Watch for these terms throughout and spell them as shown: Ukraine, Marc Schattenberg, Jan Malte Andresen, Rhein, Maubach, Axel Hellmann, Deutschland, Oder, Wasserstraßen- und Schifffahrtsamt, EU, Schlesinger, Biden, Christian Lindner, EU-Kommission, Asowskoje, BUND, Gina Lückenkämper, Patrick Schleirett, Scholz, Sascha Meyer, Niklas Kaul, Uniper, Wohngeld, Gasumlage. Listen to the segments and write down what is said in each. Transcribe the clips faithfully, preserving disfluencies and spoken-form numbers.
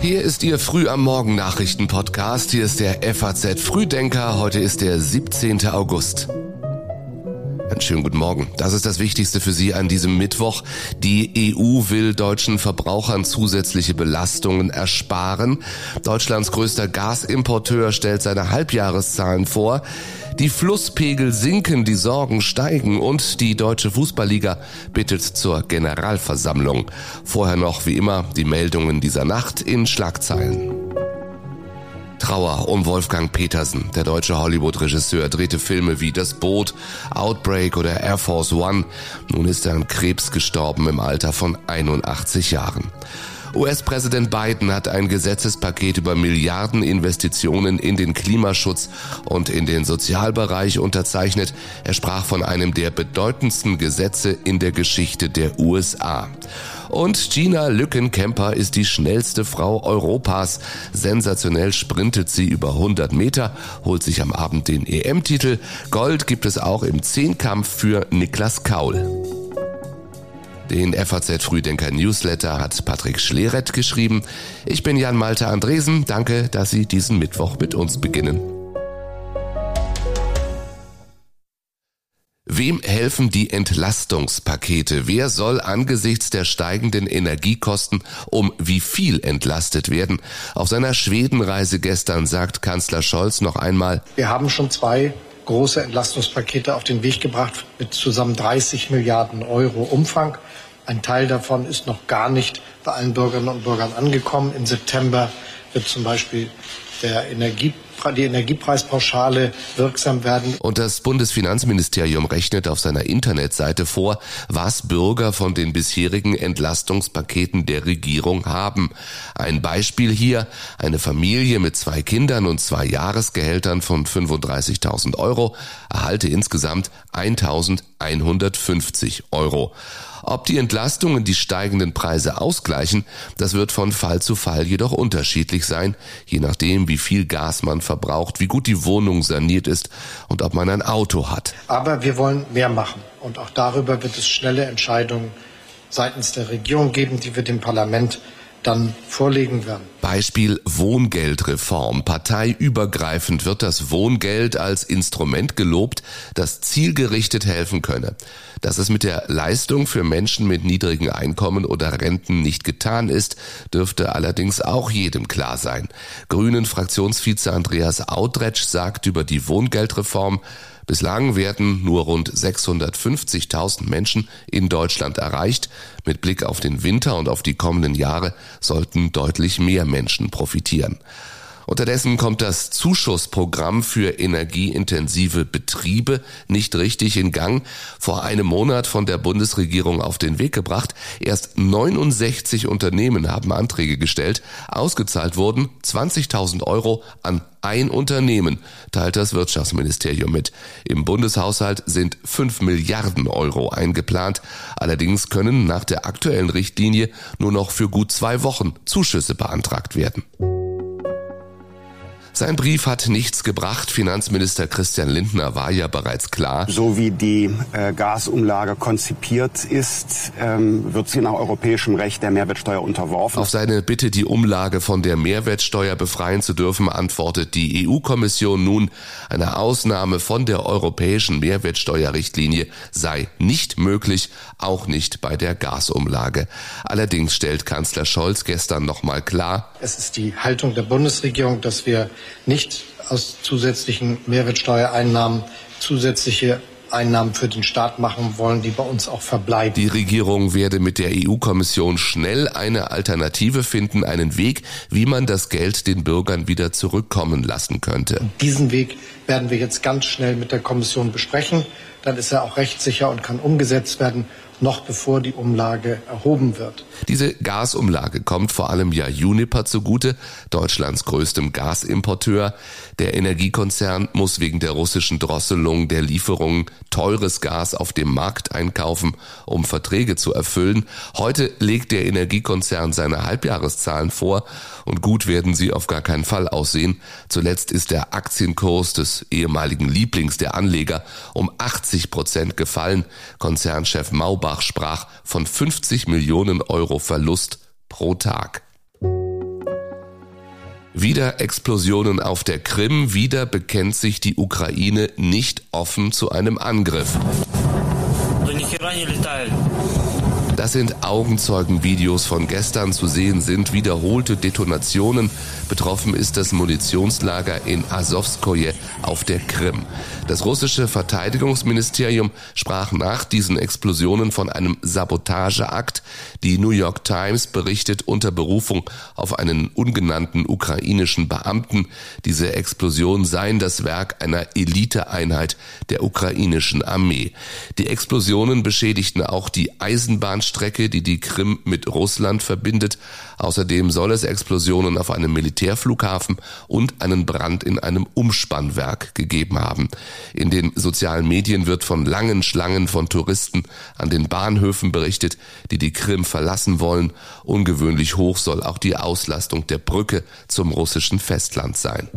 Hier ist Ihr Früh am Morgen Nachrichten-Podcast. Hier ist der F A Z Frühdenker. Heute ist der siebzehnten August. Einen schönen guten Morgen. Das ist das Wichtigste für Sie an diesem Mittwoch. Die E U will deutschen Verbrauchern zusätzliche Belastungen ersparen. Deutschlands größter Gasimporteur stellt seine Halbjahreszahlen vor. Die Flusspegel sinken, die Sorgen steigen und die Deutsche Fußball Liga bittet zur Generalversammlung. Vorher noch, wie immer, die Meldungen dieser Nacht in Schlagzeilen. Trauer um Wolfgang Petersen. Der deutsche Hollywood-Regisseur drehte Filme wie Das Boot, Outbreak oder Air Force One. Nun ist er an Krebs gestorben im Alter von einundachtzig Jahren. U S-Präsident Biden hat ein Gesetzespaket über Milliardeninvestitionen in den Klimaschutz und in den Sozialbereich unterzeichnet. Er sprach von einem der bedeutendsten Gesetze in der Geschichte der U S A. Und Gina Lückenkämper ist die schnellste Frau Europas. Sensationell sprintet sie über hundert Meter, holt sich am Abend den E M-Titel. Gold gibt es auch im Zehnkampf für Niklas Kaul. Den F A Z-Frühdenker-Newsletter hat Patrick Schleirett geschrieben. Ich bin Jan Malte Andresen. Danke, dass Sie diesen Mittwoch mit uns beginnen. Wem helfen die Entlastungspakete? Wer soll angesichts der steigenden Energiekosten um wie viel entlastet werden? Auf seiner Schwedenreise gestern sagt Kanzler Scholz noch einmal: Wir haben schon zwei große Entlastungspakete auf den Weg gebracht mit zusammen dreißig Milliarden Euro Umfang. Ein Teil davon ist noch gar nicht bei allen Bürgerinnen und Bürgern angekommen. Im September wird zum Beispiel der Energie, die Energiepreispauschale wirksam werden. Und das Bundesfinanzministerium rechnet auf seiner Internetseite vor, was Bürger von den bisherigen Entlastungspaketen der Regierung haben. Ein Beispiel hier: Eine Familie mit zwei Kindern und zwei Jahresgehältern von fünfunddreißigtausend Euro erhalte insgesamt eintausendeinhundertfünfzig Euro. Ob die Entlastungen die steigenden Preise ausgleichen, das wird von Fall zu Fall jedoch unterschiedlich sein, je nachdem, wie viel Gas man verbraucht, wie gut die Wohnung saniert ist und ob man ein Auto hat. Aber wir wollen mehr machen und auch darüber wird es schnelle Entscheidungen seitens der Regierung geben, die wir dem Parlament dann vorlegen werden. Beispiel Wohngeldreform. Parteiübergreifend wird das Wohngeld als Instrument gelobt, das zielgerichtet helfen könne. Dass es mit der Leistung für Menschen mit niedrigen Einkommen oder Renten nicht getan ist, dürfte allerdings auch jedem klar sein. Grünen-Fraktionsvize Andreas Audretsch sagt über die Wohngeldreform: Bislang werden nur rund sechshundertfünfzigtausend Menschen in Deutschland erreicht. Mit Blick auf den Winter und auf die kommenden Jahre sollten deutlich mehr Menschen profitieren. Unterdessen kommt das Zuschussprogramm für energieintensive Betriebe nicht richtig in Gang. Vor einem Monat von der Bundesregierung auf den Weg gebracht. Erst neunundsechzig Unternehmen haben Anträge gestellt. Ausgezahlt wurden zwanzigtausend Euro an ein Unternehmen, teilt das Wirtschaftsministerium mit. Im Bundeshaushalt sind fünf Milliarden Euro eingeplant. Allerdings können nach der aktuellen Richtlinie nur noch für gut zwei Wochen Zuschüsse beantragt werden. Sein Brief hat nichts gebracht. Finanzminister Christian Lindner war ja bereits klar: So wie die äh, Gasumlage konzipiert ist, ähm, wird sie nach europäischem Recht der Mehrwertsteuer unterworfen. Auf seine Bitte, die Umlage von der Mehrwertsteuer befreien zu dürfen, antwortet die E U-Kommission nun, eine Ausnahme von der europäischen Mehrwertsteuerrichtlinie sei nicht möglich, auch nicht bei der Gasumlage. Allerdings stellt Kanzler Scholz gestern nochmal klar: Es ist die Haltung der Bundesregierung, dass wir nicht aus zusätzlichen Mehrwertsteuereinnahmen zusätzliche Einnahmen für den Staat machen wollen, die bei uns auch verbleiben. Die Regierung werde mit der E U-Kommission schnell eine Alternative finden, einen Weg, wie man das Geld den Bürgern wieder zurückkommen lassen könnte. Diesen Weg werden wir jetzt ganz schnell mit der Kommission besprechen. Dann ist er auch rechtssicher und kann umgesetzt werden, noch bevor die Umlage erhoben wird. Diese Gasumlage kommt vor allem ja Uniper zugute, Deutschlands größtem Gasimporteur. Der Energiekonzern muss wegen der russischen Drosselung der Lieferungen teures Gas auf dem Markt einkaufen, um Verträge zu erfüllen. Heute legt der Energiekonzern seine Halbjahreszahlen vor und gut werden sie auf gar keinen Fall aussehen. Zuletzt ist der Aktienkurs des ehemaligen Lieblings der Anleger um achtzig Prozent gefallen. Konzernchef Maubach Maubach sprach von fünfzig Millionen Euro Verlust pro Tag. Wieder Explosionen auf der Krim, wieder bekennt sich die Ukraine nicht offen zu einem Angriff. Das sind Augenzeugenvideos von gestern, zu sehen sind wiederholte Detonationen. Betroffen ist das Munitionslager in Asowskoje auf der Krim. Das russische Verteidigungsministerium sprach nach diesen Explosionen von einem Sabotageakt. Die New York Times berichtet unter Berufung auf einen ungenannten ukrainischen Beamten, diese Explosion seien das Werk einer Eliteeinheit der ukrainischen Armee. Die Explosionen beschädigten auch die Eisenbahnstrecke, die die Krim mit Russland verbindet. Außerdem soll es Explosionen auf einem Militärflughafen und einen Brand in einem Umspannwerk gegeben haben. In den sozialen Medien wird von langen Schlangen von Touristen an den Bahnhöfen berichtet, die die Krim verlassen wollen. Ungewöhnlich hoch soll auch die Auslastung der Brücke zum russischen Festland sein.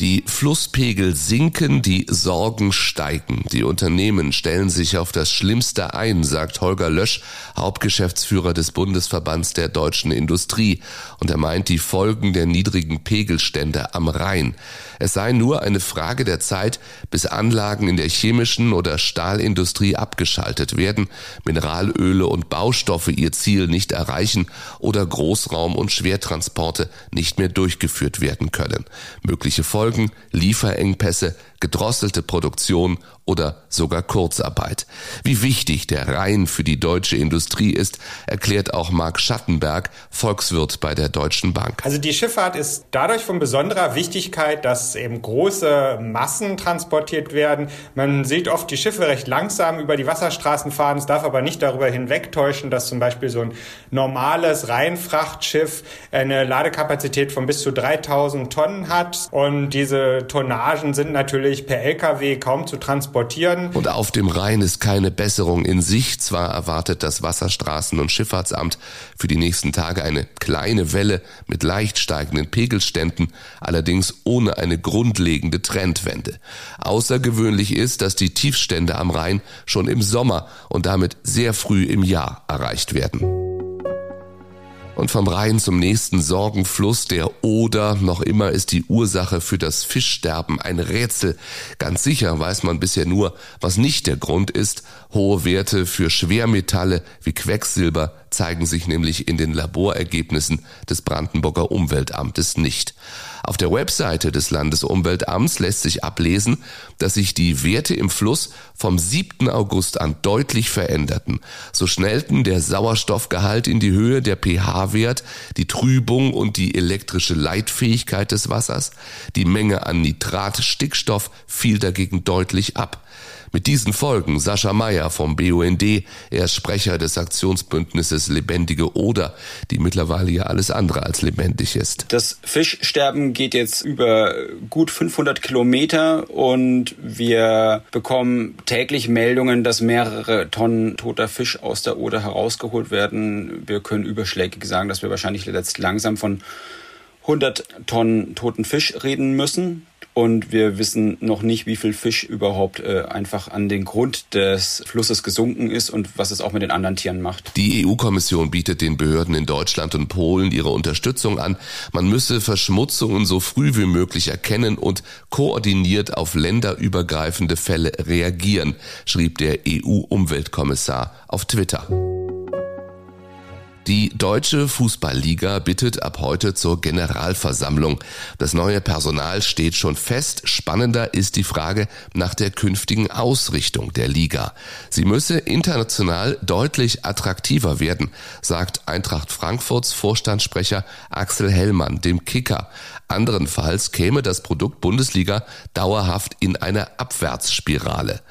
Die Flusspegel sinken, die Sorgen steigen. Die Unternehmen stellen sich auf das Schlimmste ein, sagt Holger Lösch, Hauptgeschäftsführer des Bundesverbands der deutschen Industrie. Und er meint die Folgen der niedrigen Pegelstände am Rhein. Es sei nur eine Frage der Zeit, bis Anlagen in der chemischen oder Stahlindustrie abgeschaltet werden, Mineralöle und Baustoffe ihr Ziel nicht erreichen oder Großraum- und Schwertransporte nicht mehr durchgeführt werden können. Mögliche Folgen: Lieferengpässe, gedrosselte Produktion oder sogar Kurzarbeit. Wie wichtig der Rhein für die deutsche Industrie ist, erklärt auch Marc Schattenberg, Volkswirt bei der Deutschen Bank. Also die Schifffahrt ist dadurch von besonderer Wichtigkeit, dass eben große Massen transportiert werden. Man sieht oft die Schiffe recht langsam über die Wasserstraßen fahren. Es darf aber nicht darüber hinwegtäuschen, dass zum Beispiel so ein normales Rheinfrachtschiff eine Ladekapazität von bis zu dreitausend Tonnen hat. Und diese Tonnagen sind natürlich per L K W kaum zu transportieren. Und auf dem Rhein ist keine Besserung in Sicht. Zwar erwartet das Wasserstraßen- und Schifffahrtsamt für die nächsten Tage eine kleine Welle mit leicht steigenden Pegelständen, allerdings ohne eine grundlegende Trendwende. Außergewöhnlich ist, dass die Tiefstände am Rhein schon im Sommer und damit sehr früh im Jahr erreicht werden. Und vom Rhein zum nächsten Sorgenfluss, der Oder. Noch immer ist die Ursache für das Fischsterben ein Rätsel. Ganz sicher weiß man bisher nur, was nicht der Grund ist. Hohe Werte für Schwermetalle wie Quecksilber zeigen sich nämlich in den Laborergebnissen des Brandenburger Umweltamtes nicht. Auf der Webseite des Landesumweltamts lässt sich ablesen, dass sich die Werte im Fluss vom siebten August an deutlich veränderten. So schnellten der Sauerstoffgehalt in die Höhe, der pH-Wert, die Trübung und die elektrische Leitfähigkeit des Wassers. Die Menge an Nitrat-Stickstoff fiel dagegen deutlich ab. Mit diesen Folgen Sascha Meyer vom B U N D, er ist Sprecher des Aktionsbündnisses Lebendige Oder, die mittlerweile ja alles andere als lebendig ist. Das Fischsterben geht jetzt über gut fünfhundert Kilometer und wir bekommen täglich Meldungen, dass mehrere Tonnen toter Fisch aus der Oder herausgeholt werden. Wir können überschlägig sagen, dass wir wahrscheinlich jetzt langsam von hundert Tonnen toten Fisch reden müssen. Und wir wissen noch nicht, wie viel Fisch überhaupt äh, einfach an den Grund des Flusses gesunken ist und was es auch mit den anderen Tieren macht. Die E U-Kommission bietet den Behörden in Deutschland und Polen ihre Unterstützung an. Man müsse Verschmutzungen so früh wie möglich erkennen und koordiniert auf länderübergreifende Fälle reagieren, schrieb der E U-Umweltkommissar auf Twitter. Die Deutsche Fußball Liga bittet ab heute zur Generalversammlung. Das neue Personal steht schon fest. Spannender ist die Frage nach der künftigen Ausrichtung der Liga. Sie müsse international deutlich attraktiver werden, sagt Eintracht Frankfurts Vorstandssprecher Axel Hellmann dem Kicker. Anderenfalls käme das Produkt Bundesliga dauerhaft in eine Abwärtsspirale.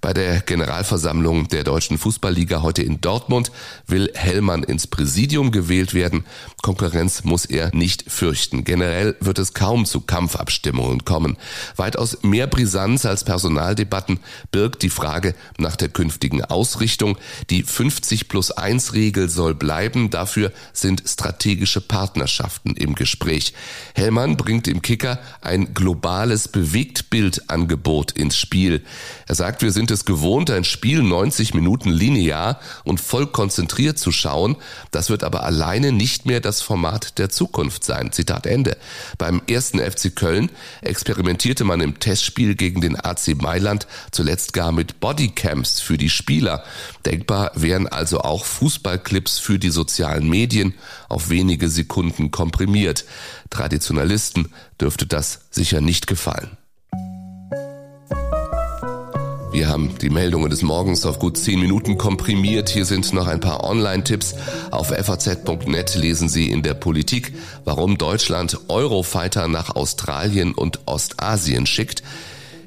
Bei der Generalversammlung der Deutschen Fußballliga heute in Dortmund will Hellmann ins Präsidium gewählt werden. Konkurrenz muss er nicht fürchten. Generell wird es kaum zu Kampfabstimmungen kommen. Weitaus mehr Brisanz als Personaldebatten birgt die Frage nach der künftigen Ausrichtung. Die fünfzig plus eins Regel soll bleiben. Dafür sind strategische Partnerschaften im Gespräch. Hellmann bringt im Kicker ein globales Bewegtbildangebot ins Spiel. Er sagt, wir sind sind es gewohnt, ein Spiel neunzig Minuten linear und voll konzentriert zu schauen. Das wird aber alleine nicht mehr das Format der Zukunft sein. Zitat Ende. Beim ersten F C Köln experimentierte man im Testspiel gegen den A C Mailand zuletzt gar mit Bodycams für die Spieler. Denkbar wären also auch Fußballclips für die sozialen Medien auf wenige Sekunden komprimiert. Traditionalisten dürfte das sicher nicht gefallen. Wir haben die Meldungen des Morgens auf gut zehn Minuten komprimiert. Hier sind noch ein paar Online-Tipps. Auf f a z punkt net lesen Sie in der Politik, warum Deutschland Eurofighter nach Australien und Ostasien schickt.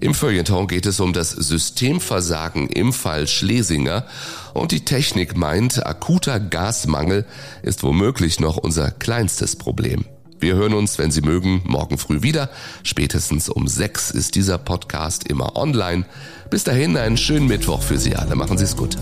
Im Feuilleton geht es um das Systemversagen im Fall Schlesinger. Und die Technik meint, akuter Gasmangel ist womöglich noch unser kleinstes Problem. Wir hören uns, wenn Sie mögen, morgen früh wieder. Spätestens um sechs ist dieser Podcast immer online. Bis dahin einen schönen Mittwoch für Sie alle. Machen Sie es gut.